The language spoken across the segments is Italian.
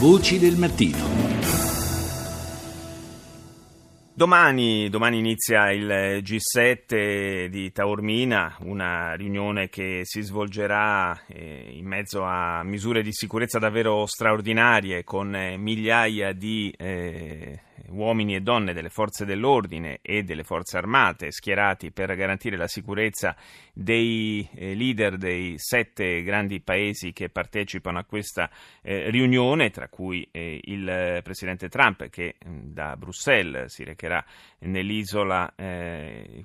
Voci del mattino. Domani inizia il G7 di Taormina, una riunione che si svolgerà in mezzo a misure di sicurezza davvero straordinarie, con migliaia di uomini e donne delle forze dell'ordine e delle forze armate schierati per garantire la sicurezza dei leader dei 7 grandi paesi che partecipano a questa riunione, tra cui il presidente Trump, che da Bruxelles si recherà nell'isola,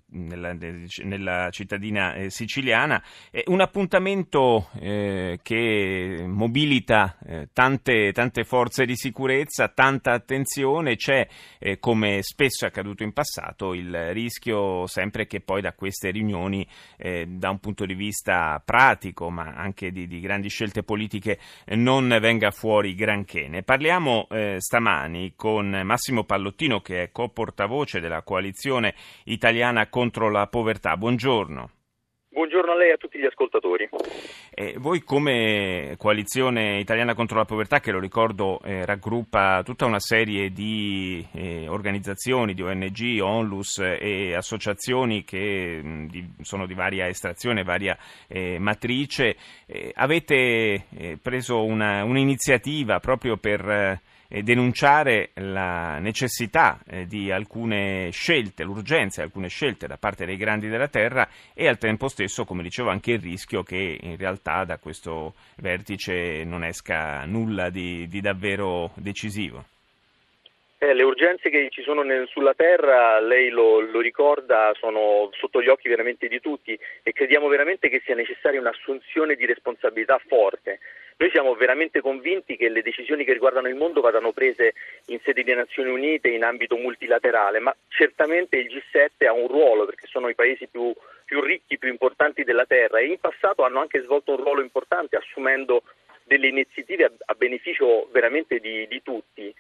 nella cittadina siciliana. È un appuntamento che mobilita tante forze di sicurezza, tanta attenzione. C'è, come spesso è accaduto in passato, il rischio sempre che poi da queste riunioni, da un punto di vista pratico ma anche di grandi scelte politiche, non venga fuori granché. Ne parliamo stamani con Massimo Pallottino, che è co-portavoce della Coalizione Italiana contro la povertà. Buongiorno. Buongiorno a lei e a tutti gli ascoltatori. Voi come Coalizione Italiana contro la povertà, che lo ricordo raggruppa tutta una serie di organizzazioni, di ONG, ONLUS e associazioni che sono di varia estrazione, varia matrice, avete preso un'iniziativa proprio per denunciare la necessità di alcune scelte, l'urgenza di alcune scelte da parte dei grandi della terra, e al tempo stesso, come dicevo, anche il rischio che in realtà da questo vertice non esca nulla di davvero decisivo. Le urgenze che ci sono sulla terra, lei lo ricorda, sono sotto gli occhi veramente di tutti, e crediamo veramente che sia necessaria un'assunzione di responsabilità forte. Noi siamo veramente convinti che le decisioni che riguardano il mondo vadano prese in sede di Nazioni Unite, in ambito multilaterale, ma certamente il G7 ha un ruolo, perché sono i paesi più ricchi, più importanti della terra, e in passato hanno anche svolto un ruolo importante, assumendo delle iniziative a beneficio veramente di tutti.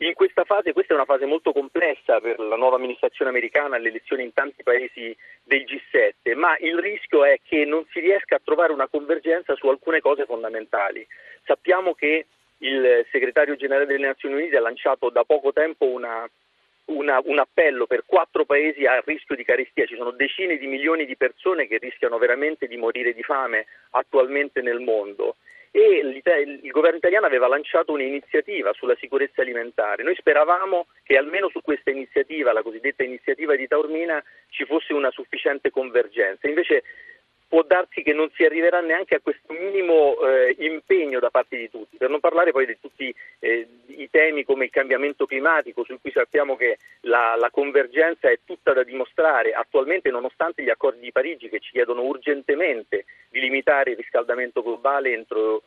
In questa fase, questa è una fase molto complessa per la nuova amministrazione americana, le elezioni in tanti paesi del G7, ma il rischio è che non si riesca a trovare una convergenza su alcune cose fondamentali. Sappiamo che il segretario generale delle Nazioni Unite ha lanciato da poco tempo un appello per 4 paesi a rischio di carestia. Ci sono decine di milioni di persone che rischiano veramente di morire di fame attualmente nel mondo. E il governo italiano aveva lanciato un'iniziativa sulla sicurezza alimentare. Noi speravamo che almeno su questa iniziativa, la cosiddetta iniziativa di Taormina, ci fosse una sufficiente convergenza. Invece può darsi che non si arriverà neanche a questo minimo impegno da parte di tutti, per non parlare poi di tutti i temi come il cambiamento climatico, su cui sappiamo che la convergenza è tutta da dimostrare. Attualmente, nonostante gli accordi di Parigi, che ci chiedono urgentemente di limitare il riscaldamento globale entro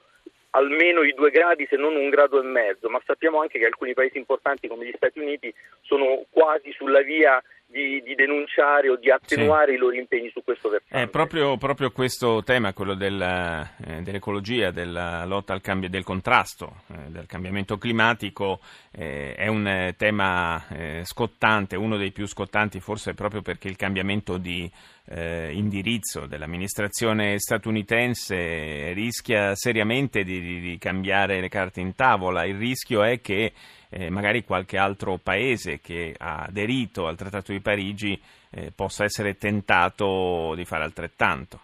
almeno i 2 gradi, se non 1,5 gradi, ma sappiamo anche che alcuni paesi importanti come gli Stati Uniti sono quasi sulla via di denunciare o di attenuare i loro impegni su questo versante. Proprio questo tema, quello dell'ecologia, della lotta al cambio, del contrasto del cambiamento climatico, è un tema scottante, uno dei più scottanti, forse proprio perché il cambiamento di indirizzo dell'amministrazione statunitense rischia seriamente di cambiare le carte in tavola. Il rischio è che magari qualche altro paese che ha aderito al Trattato di Parigi possa essere tentato di fare altrettanto.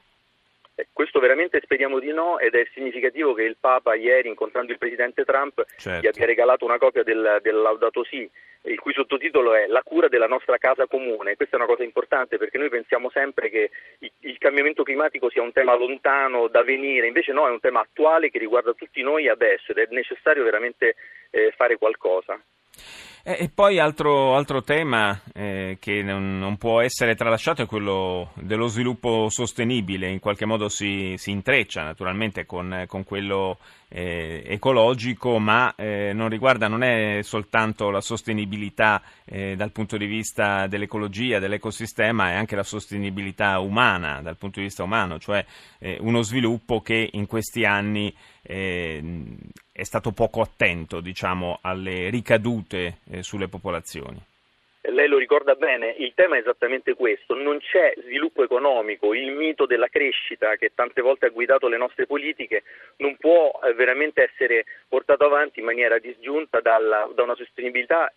Questo veramente speriamo di no, ed è significativo che il Papa ieri, incontrando il presidente Trump, certo, gli abbia regalato una copia del Laudato Si, il cui sottotitolo è La cura della nostra casa comune. Questa è una cosa importante, perché noi pensiamo sempre che il cambiamento climatico sia un tema lontano da venire, invece no, è un tema attuale che riguarda tutti noi adesso, ed è necessario veramente fare qualcosa. E poi altro tema che non può essere tralasciato è quello dello sviluppo sostenibile. In qualche modo si intreccia naturalmente con quello ecologico, ma non è soltanto la sostenibilità dal punto di vista dell'ecologia, dell'ecosistema, è anche la sostenibilità umana, dal punto di vista umano, cioè uno sviluppo che in questi anni è stato poco attento, diciamo, alle ricadute sulle popolazioni. Lei lo ricorda bene, il tema è esattamente questo: non c'è sviluppo economico, il mito della crescita che tante volte ha guidato le nostre politiche non può veramente essere portato avanti in maniera disgiunta da una sostenibilità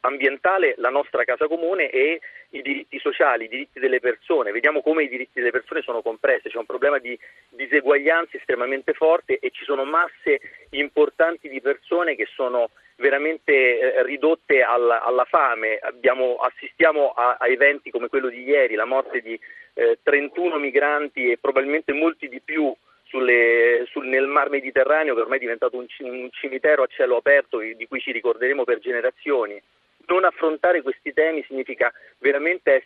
ambientale, la nostra casa comune e i diritti sociali, i diritti delle persone. Vediamo come i diritti delle persone sono compressi, c'è un problema di diseguaglianza estremamente forte e ci sono masse importanti di persone che sono veramente ridotte alla fame. Assistiamo a eventi come quello di ieri, la morte di 31 migranti e probabilmente molti di più nel Mar Mediterraneo, che ormai è diventato un cimitero a cielo aperto di cui ci ricorderemo per generazioni. Non affrontare questi temi significa veramente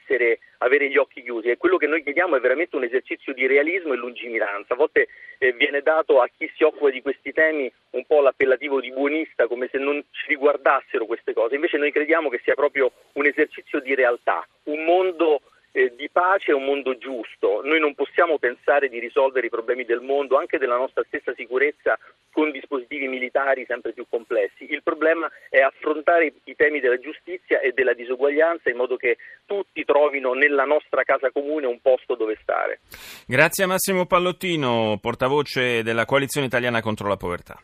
avere gli occhi chiusi, e quello che noi chiediamo è veramente un esercizio di realismo e lungimiranza. A volte viene dato a chi si occupa di questi temi un po' l'appellativo di buonista, come se non ci riguardassero queste cose. Invece noi crediamo che sia proprio un esercizio di realtà, un mondo di pace, un mondo giusto. Noi non possiamo pensare di risolvere i problemi del mondo, anche della nostra stessa sicurezza, con dispositivi militari sempre più complessi. Il problema è affrontare i temi della giustizia e della disuguaglianza in modo che tutti trovino nella nostra casa comune un posto dove stare. Grazie a Massimo Pallottino, portavoce della Coalizione Italiana contro la povertà.